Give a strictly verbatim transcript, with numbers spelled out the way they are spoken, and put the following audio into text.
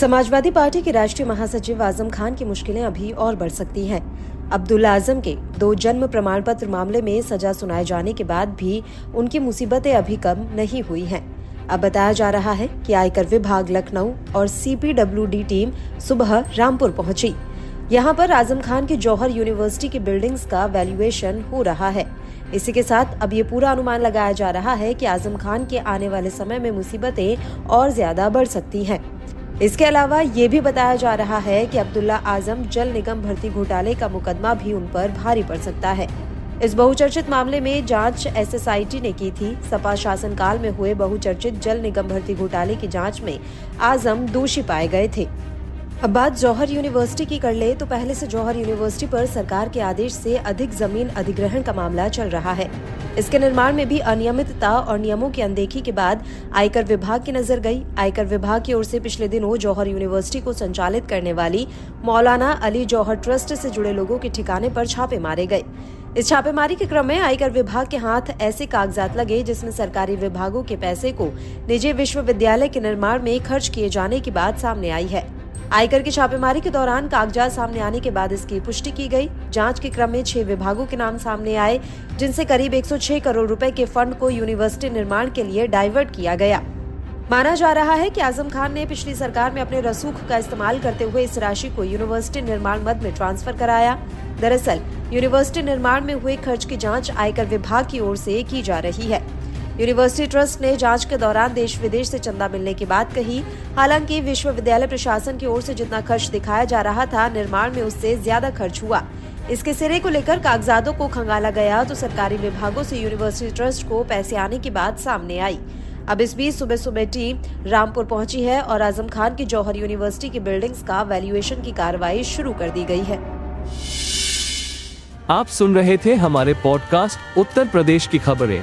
Samajwadi party के राष्ट्रीय महासचिव आजम खान की मुश्किलें अभी और बढ़ सकती हैं। अब्दुल आजम के दो जन्म प्रमाण पत्र मामले में सजा सुनाए जाने के बाद भी उनकी मुसीबतें अभी कम नहीं हुई हैं। अब बताया जा रहा है कि आयकर विभाग लखनऊ और सीपीडब्ल्यूडी टीम सुबह रामपुर पहुंची। यहां पर आजम खान की जौहर यूनिवर्सिटी की बिल्डिंग्स का वैल्यूएशन हो रहा है। इसी के साथ अब ये पूरा अनुमान लगाया जा रहा है कि आजम खान के आने वाले समय में मुसीबतें और ज्यादा बढ़ सकती हैं। इसके अलावा ये भी बताया जा रहा है कि अब्दुल्ला आजम जल निगम भर्ती घोटाले का मुकदमा भी उन पर भारी पड़ सकता है। इस बहुचर्चित मामले में जांच एसएसआईटी ने की थी। सपा शासनकाल में हुए बहुचर्चित जल निगम भर्ती घोटाले की जांच में आजम दोषी पाए गए थे। अब बात जौहर यूनिवर्सिटी की कर ले तो पहले से जौहर यूनिवर्सिटी पर सरकार के आदेश से अधिक जमीन अधिग्रहण का मामला चल रहा है। इसके निर्माण में भी अनियमितता और नियमों की अनदेखी के बाद आयकर विभाग की नजर गई। आयकर विभाग की ओर से पिछले दिनों जौहर यूनिवर्सिटी को संचालित करने वाली मौलाना अली जौहर ट्रस्ट से जुड़े लोगों के ठिकाने पर छापे मारे गए। इस छापेमारी के क्रम में आयकर विभाग के हाथ ऐसे कागजात लगे जिसमें सरकारी विभागों के पैसे को निजी विश्वविद्यालय के निर्माण में खर्च किए जाने की बात सामने आई है। आयकर की छापेमारी के दौरान कागजात सामने आने के बाद इसकी पुष्टि की गई। जांच के क्रम में छह विभागों के नाम सामने आए जिनसे करीब एक सौ छह करोड़ रुपए के फंड को यूनिवर्सिटी निर्माण के लिए डाइवर्ट किया गया। माना जा रहा है कि आजम खान ने पिछली सरकार में अपने रसूख का इस्तेमाल करते हुए इस राशि को यूनिवर्सिटी निर्माण मद में ट्रांसफर कराया। दरअसल यूनिवर्सिटी निर्माण में हुए खर्च की जाँच आयकर विभाग की ओर से की जा रही है। यूनिवर्सिटी ट्रस्ट ने जांच के दौरान देश विदेश से चंदा मिलने की बात कही। हालांकि विश्वविद्यालय प्रशासन की ओर से जितना खर्च दिखाया जा रहा था निर्माण में उससे ज्यादा खर्च हुआ। इसके सिरे को लेकर कागजातों को खंगाला गया तो सरकारी विभागों से यूनिवर्सिटी ट्रस्ट को पैसे आने की बात सामने आई। अब इस बीच सुबह सुबह टीम रामपुर पहुंची है और आजम खान की जौहर यूनिवर्सिटी की बिल्डिंग्स का वैल्यूएशन की कार्रवाई शुरू कर दी गई है। आप सुन रहे थे हमारे पॉडकास्ट उत्तर प्रदेश की खबरें।